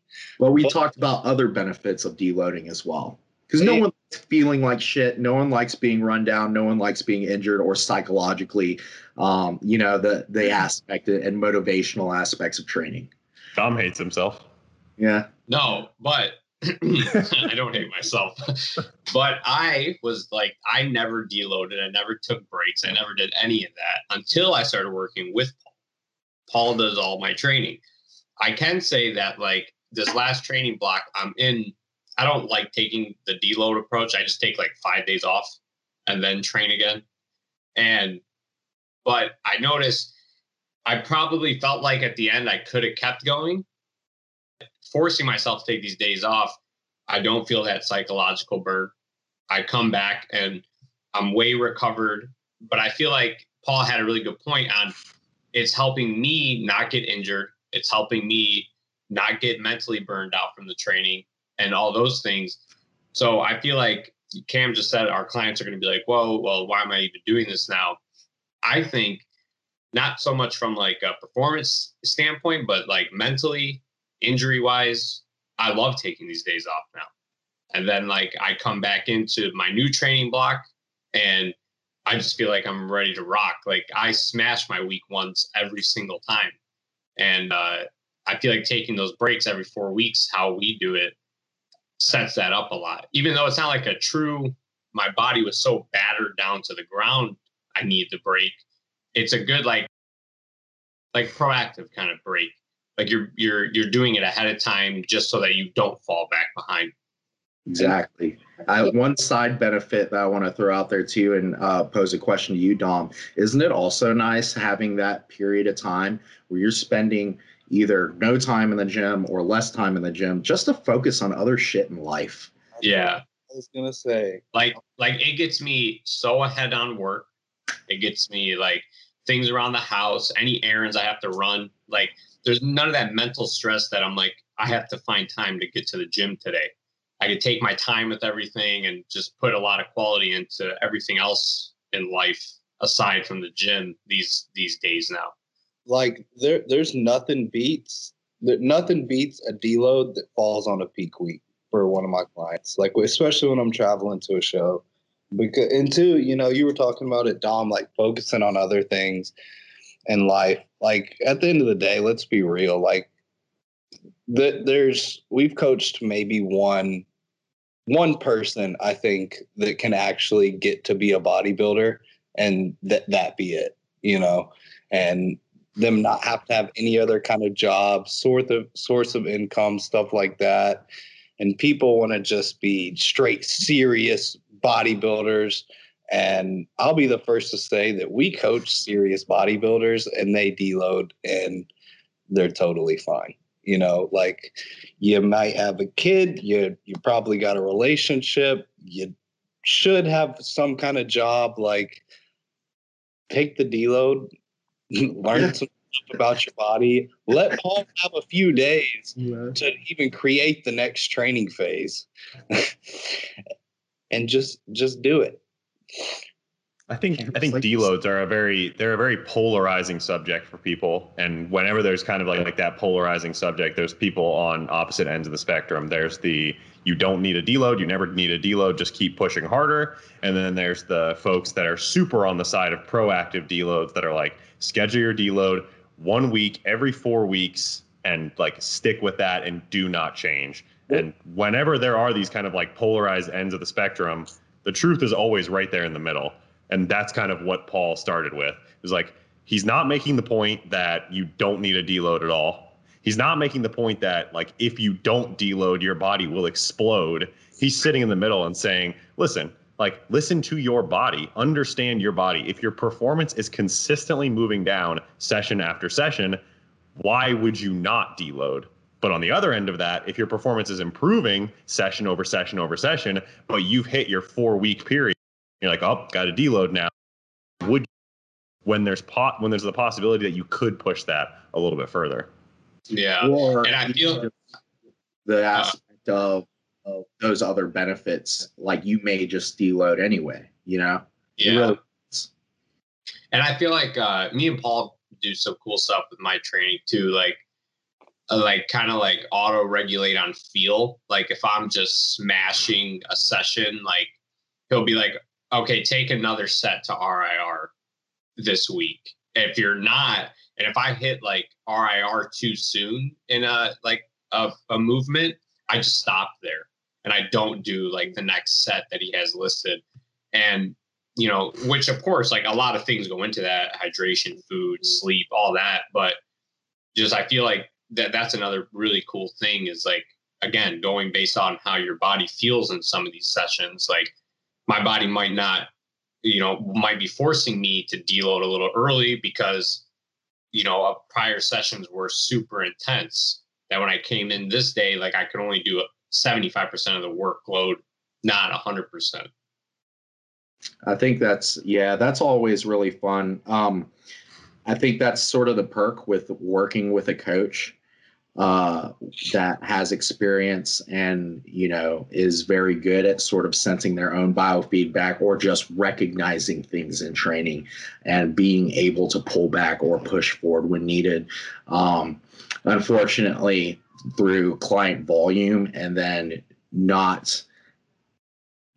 Well, we talked about other benefits of deloading as well. Because no one likes feeling like shit. No one likes being run down. No one likes being injured or psychologically, you know, the aspect and motivational aspects of training. Dom hates himself. Yeah. No, but I don't hate myself. But I was like, I never deloaded. I never took breaks. I never did any of that until I started working with Paul. Paul does all my training. I can say that like this last training block I'm in, I don't like taking the deload approach. I just take like 5 days off and then train again. But I noticed I probably felt like at the end I could have kept going. Forcing myself to take these days off, I don't feel that psychological burden. I come back and I'm way recovered. But I feel like Paul had a really good point on it's helping me not get injured. It's helping me not get mentally burned out from the training and all those things. So I feel like Cam just said our clients are going to be like, whoa, well, why am I even doing this now? I think not so much from like a performance standpoint, but like mentally, injury wise, I love taking these days off now. And then like I come back into my new training block and I just feel like I'm ready to rock. Like I smash my week ones every single time. And I feel like taking those breaks every 4 weeks, how we do it, sets that up a lot, even though it's not like a true, my body was so battered down to the ground, I need the break. It's a good, like proactive kind of break. Like you're doing it ahead of time just so that you don't fall back behind. Exactly. One side benefit that I want to throw out there too, and pose a question to you, Dom, isn't it also nice having that period of time where you're spending either no time in the gym or less time in the gym just to focus on other shit in life? Yeah. I was going to say. Like it gets me so ahead on work. It gets me like things around the house, any errands I have to run. Like there's none of that mental stress that I'm like, I have to find time to get to the gym today. I could take my time with everything and just put a lot of quality into everything else in life aside from the gym these days now. Like there's nothing beats a deload that falls on a peak week. for one of my clients, like especially when I'm traveling to a show. Because, and two, you know, you were talking about it, Dom, like focusing on other things in life. Like at the end of the day, let's be real. Like we've coached maybe one person, I think, that can actually get to be a bodybuilder and that be it, you know, and them not have to have any other kind of job, source of income, stuff like that. And people want to just be straight, serious bodybuilders. And I'll be the first to say that we coach serious bodybuilders and they deload and they're totally fine. You know, like you might have a kid, you probably got a relationship, you should have some kind of job, like take the deload, learn some stuff about your body, let Paul have a few days to even create the next training phase and just do it. I think deloads are a very polarizing subject for people. And whenever there's kind of like that polarizing subject, there's people on opposite ends of the spectrum. There's the, you don't need a deload, you never need a deload, just keep pushing harder. And then there's the folks that are super on the side of proactive deloads that are like, schedule your deload 1 week every 4 weeks and like stick with that and do not change. And whenever there are these kind of like polarized ends of the spectrum, the truth is always right there in the middle. And that's kind of what Paul started with. It was like, he's not making the point that you don't need a deload at all. He's not making the point that like, if you don't deload, your body will explode. He's sitting in the middle and saying, listen to your body, understand your body. If your performance is consistently moving down session after session, why would you not deload? But on the other end of that, if your performance is improving session over session over session, but you've hit your 4 week period, you're like, oh, got to deload now. Would you, when there's the possibility that you could push that a little bit further? Yeah, and I feel the aspect of those other benefits, like you may just deload anyway, you know? Yeah. Really, and I feel like me and Paul do some cool stuff with my training too, like kind of like auto regulate on feel. Like if I'm just smashing a session, like he'll be like, okay, take another set to RIR this week. If you're not, and if I hit like RIR too soon in a movement, I just stop there and I don't do like the next set that he has listed. And, you know, which of course, like a lot of things go into that, hydration, food, sleep, all that. But just, I feel like that's another really cool thing is like, again, going based on how your body feels in some of these sessions, like, my body might not, you know, might be forcing me to deload a little early because, you know, prior sessions were super intense that when I came in this day, like I could only do 75% of the workload, not 100%. I think that's always really fun. I think that's sort of the perk with working with a coach that has experience and, you know, is very good at sort of sensing their own biofeedback or just recognizing things in training and being able to pull back or push forward when needed. Unfortunately, through client volume and then not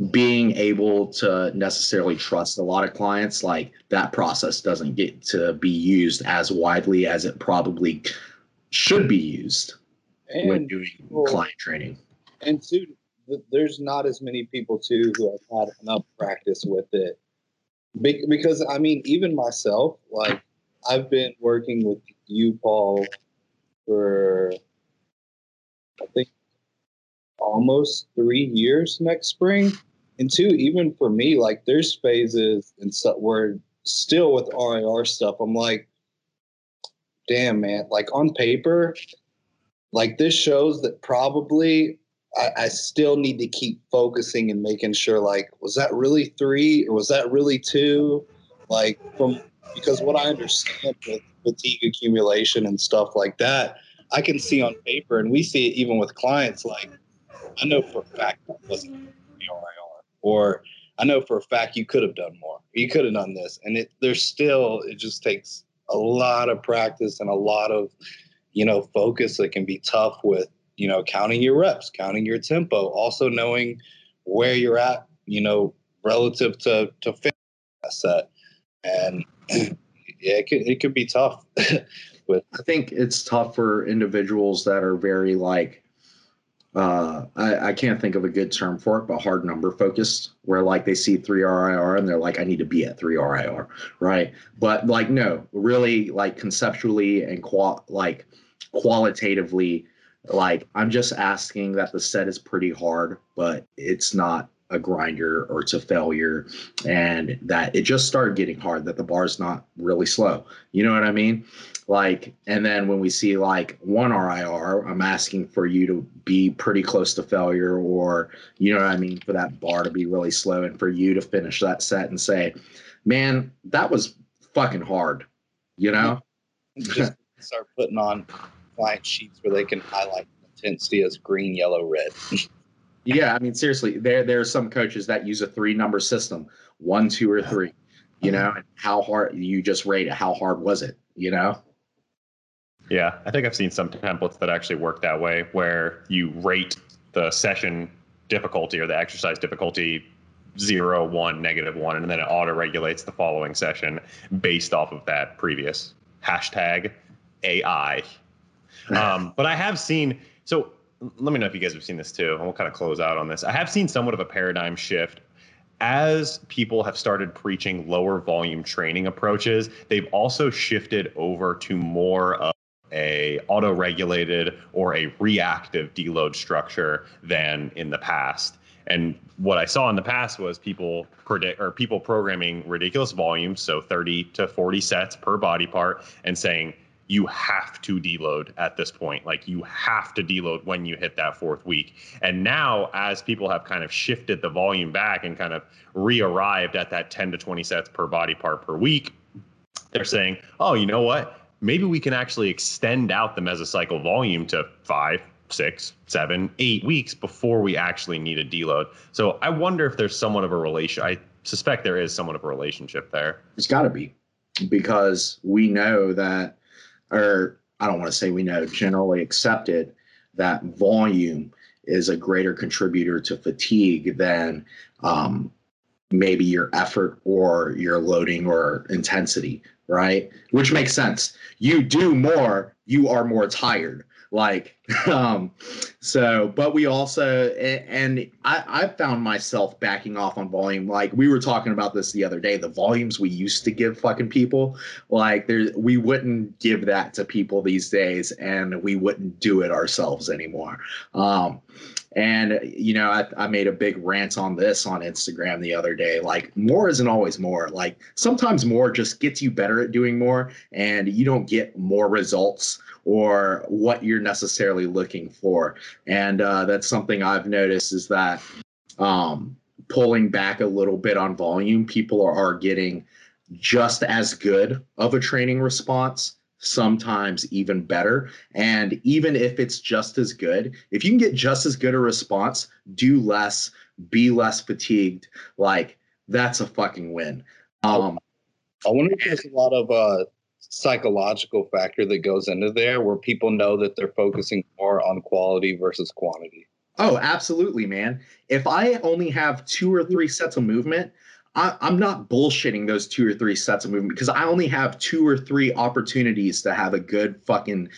being able to necessarily trust a lot of clients, like that process doesn't get to be used as widely as it probably should be used and when doing client training. And two, there's not as many people too who have had enough practice with it. Because I mean, even myself, like I've been working with you, Paul, for I think almost 3 years next spring. And two, even for me, like there's phases and stuff where still with RIR stuff, I'm like, damn, man, like on paper, like this shows that probably I still need to keep focusing and making sure, like, was that really 3 or was that really 2? Like, because what I understand with fatigue accumulation and stuff like that, I can see on paper, and we see it even with clients, like, I know for a fact that wasn't RIR, or I know for a fact you could have done more, you could have done this. And it just takes a lot of practice and a lot of, you know, focus that can be tough with you know, counting your reps, counting your tempo, also knowing where you're at, you know, relative to finish that set. And yeah, it could be tough. I think it's tough for individuals that are very like, I can't think of a good term for it, but hard number focused, where like they see 3 RIR and they're like, I need to be at 3 RIR. Right. But like, no, really like conceptually and qualitatively, like I'm just asking that the set is pretty hard, but it's not a grinder or it's a failure, and that it just started getting hard, that the bar's not really slow. You know what I mean? Like, and then when we see like 1 RIR, I'm asking for you to be pretty close to failure, or, you know what I mean? For that bar to be really slow and for you to finish that set and say, man, that was fucking hard, you know? Just start putting on client sheets where they can highlight intensity as green, yellow, red. Yeah, I mean, seriously, there are some coaches that use a 3-number system, 1, 2, or 3, you know, and how hard you just rate it. How hard was it, you know? Yeah, I think I've seen some templates that actually work that way, where you rate the session difficulty or the exercise difficulty 0, 1, -1, and then it auto regulates the following session based off of that previous #AI. But I have seen, so let me know if you guys have seen this too, and we'll kind of close out on this. I have seen somewhat of a paradigm shift as people have started preaching lower volume training approaches. They've also shifted over to more of a auto-regulated or a reactive deload structure than in the past. And what I saw in the past was people programming ridiculous volumes, so 30 to 40 sets per body part, and saying, you have to deload at this point. Like, you have to deload when you hit that 4th week. And now, as people have kind of shifted the volume back and kind of re-arrived at that 10 to 20 sets per body part per week, they're saying, oh, you know what? Maybe we can actually extend out the mesocycle volume to 5, 6, 7, 8 weeks before we actually need a deload. So I wonder if there's somewhat of a relation. I suspect there is somewhat of a relationship there. It's got to be, because we know that, or I don't want to say we know, generally accepted that volume is a greater contributor to fatigue than maybe your effort or your loading or intensity, right? Which makes sense. You do more, you are more tired. Like, but we also, and I found myself backing off on volume. Like, we were talking about this the other day, the volumes we used to give fucking people, like we wouldn't give that to people these days, and we wouldn't do it ourselves anymore. And, you know, I made a big rant on this on Instagram the other day. Like, more isn't always more. Like, sometimes more just gets you better at doing more, and you don't get more results or what you're necessarily looking for. And that's something I've noticed, is that pulling back a little bit on volume, people are getting just as good of a training response, sometimes even better. And even if it's just as good, if you can get just as good a response, do less, be less fatigued, like, that's a fucking win. I wonder if there's a lot of psychological factor that goes into there, where people know that they're focusing more on quality versus quantity. Oh, absolutely, man. If I only have 2 or 3 sets of movement, I'm not bullshitting those 2 or 3 sets of movement, because I only have 2 or 3 opportunities to have a good fucking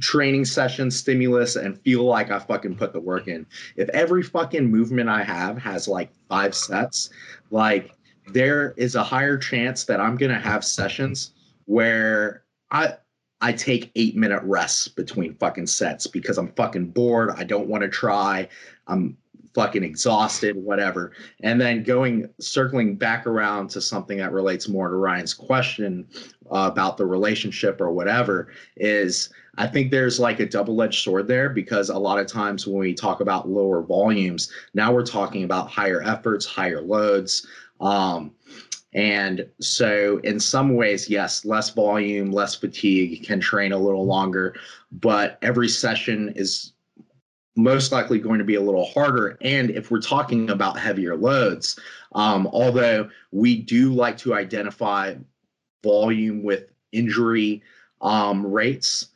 training session stimulus and feel like I fucking put the work in. If every fucking movement I have has like 5 sets, like, there is a higher chance that I'm going to have sessions where I take 8-minute rests between fucking sets because I'm fucking bored. I don't want to try. I'm fucking exhausted, whatever. And then circling back around to something that relates more to Ryan's question about the relationship or whatever, is I think there's like a double-edged sword there, because a lot of times when we talk about lower volumes, now we're talking about higher efforts, higher loads. And so in some ways, yes, less volume, less fatigue, can train a little longer, but every session is most likely going to be a little harder. And if we're talking about heavier loads, although we do like to identify volume with injury rates,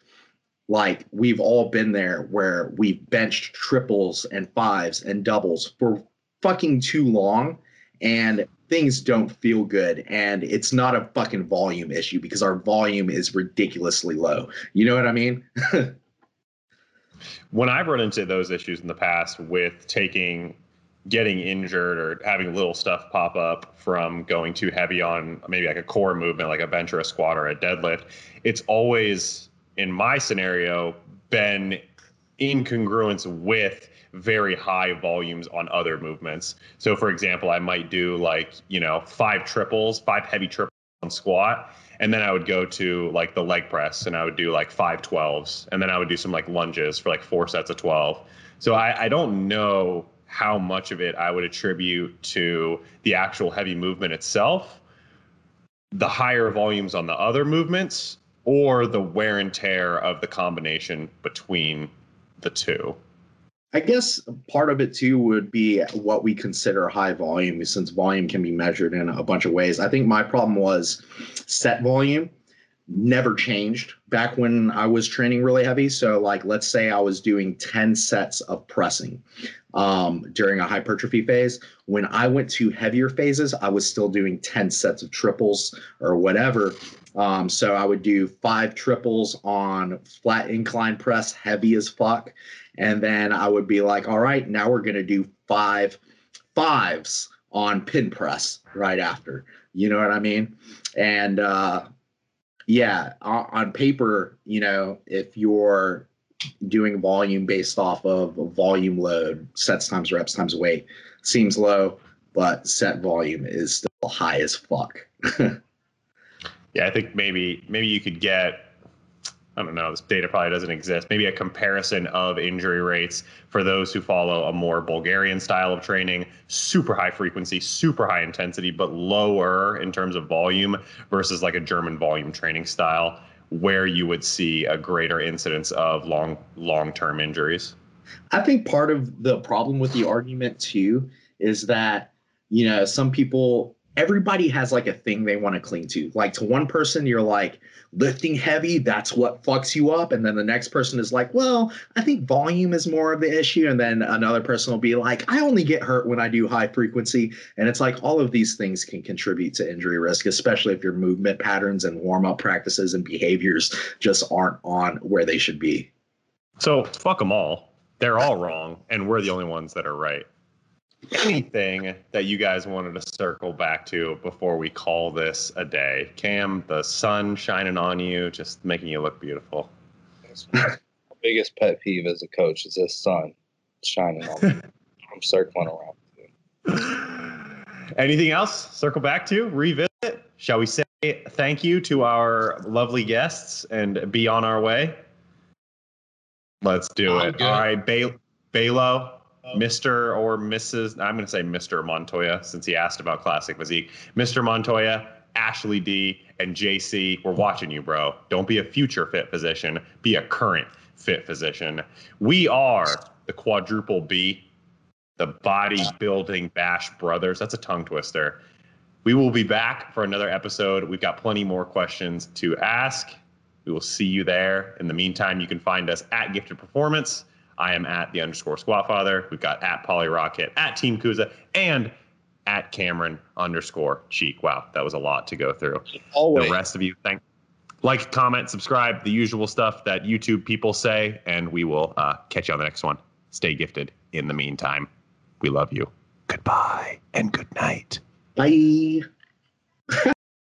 Like, we've all been there where we've benched triples and fives and doubles for fucking too long, and things don't feel good. And it's not a fucking volume issue because our volume is ridiculously low. You know what I mean? When I've run into those issues in the past with getting injured or having little stuff pop up from going too heavy on maybe like a core movement, like a bench or a squat or a deadlift, it's always, in my scenario, been incongruence with very high volumes on other movements. So for example, I might do like, you know, five heavy triples on squat. And then I would go to like the leg press and I would do like 5 12s. And then I would do some like lunges for like 4 sets of 12. So I don't know how much of it I would attribute to the actual heavy movement itself, the higher volumes on the other movements, or the wear and tear of the combination between the two. I guess part of it too would be what we consider high volume, since volume can be measured in a bunch of ways. I think my problem was set volume never changed back when I was training really heavy. So like, let's say I was doing 10 sets of pressing during a hypertrophy phase. When I went to heavier phases, I was still doing 10 sets of triples or whatever. So I would do 5 triples on flat incline press, heavy as fuck. And then I would be like, all right, now we're going to do 5 5s on pin press right after. You know what I mean? And yeah, on paper, you know, if you're doing volume based off of volume load, sets times reps times weight seems low, but set volume is still high as fuck. Yeah, I think maybe you could get, I don't know, this data probably doesn't exist, maybe a comparison of injury rates for those who follow a more Bulgarian style of training, super high frequency, super high intensity, but lower in terms of volume versus like a German volume training style where you would see a greater incidence of long-term injuries. I think part of the problem with the argument too is that, you know, some people, everybody has like a thing they want to cling to. Like, to one person, you're like, lifting heavy, that's what fucks you up. And then the next person is like, well, I think volume is more of the issue. And then another person will be like, I only get hurt when I do high frequency. And it's like, all of these things can contribute to injury risk, especially if your movement patterns and warm-up practices and behaviors just aren't on where they should be. So fuck them all. They're all wrong. And we're the only ones that are right. Anything that you guys wanted to circle back to before we call this a day? Cam, the sun shining on you, just making you look beautiful. My biggest pet peeve as a coach is this sun shining on me. I'm circling around. Anything else? Circle back to? Revisit? Shall we say thank you to our lovely guests and be on our way? Let's do it. Good. All right, Baylo. Mr. or Mrs. I'm going to say Mr. Montoya, since he asked about classic physique. Mr. Montoya, Ashley D., and JC, we're watching you, bro. Don't be a future fit physician. Be a current fit physician. We are the quadruple B, the bodybuilding bash brothers. That's a tongue twister. We will be back for another episode. We've got plenty more questions to ask. We will see you there. In the meantime, you can find us at Gifted Performance. I am at @_Squatfather. We've got @PolyRocket, @TeamKuza, and @Cameron_Cheek. Wow, that was a lot to go through. Always. The rest of you, thanks. Like, comment, subscribe, the usual stuff that YouTube people say, and we will catch you on the next one. Stay gifted. In the meantime, we love you. Goodbye and good night. Bye.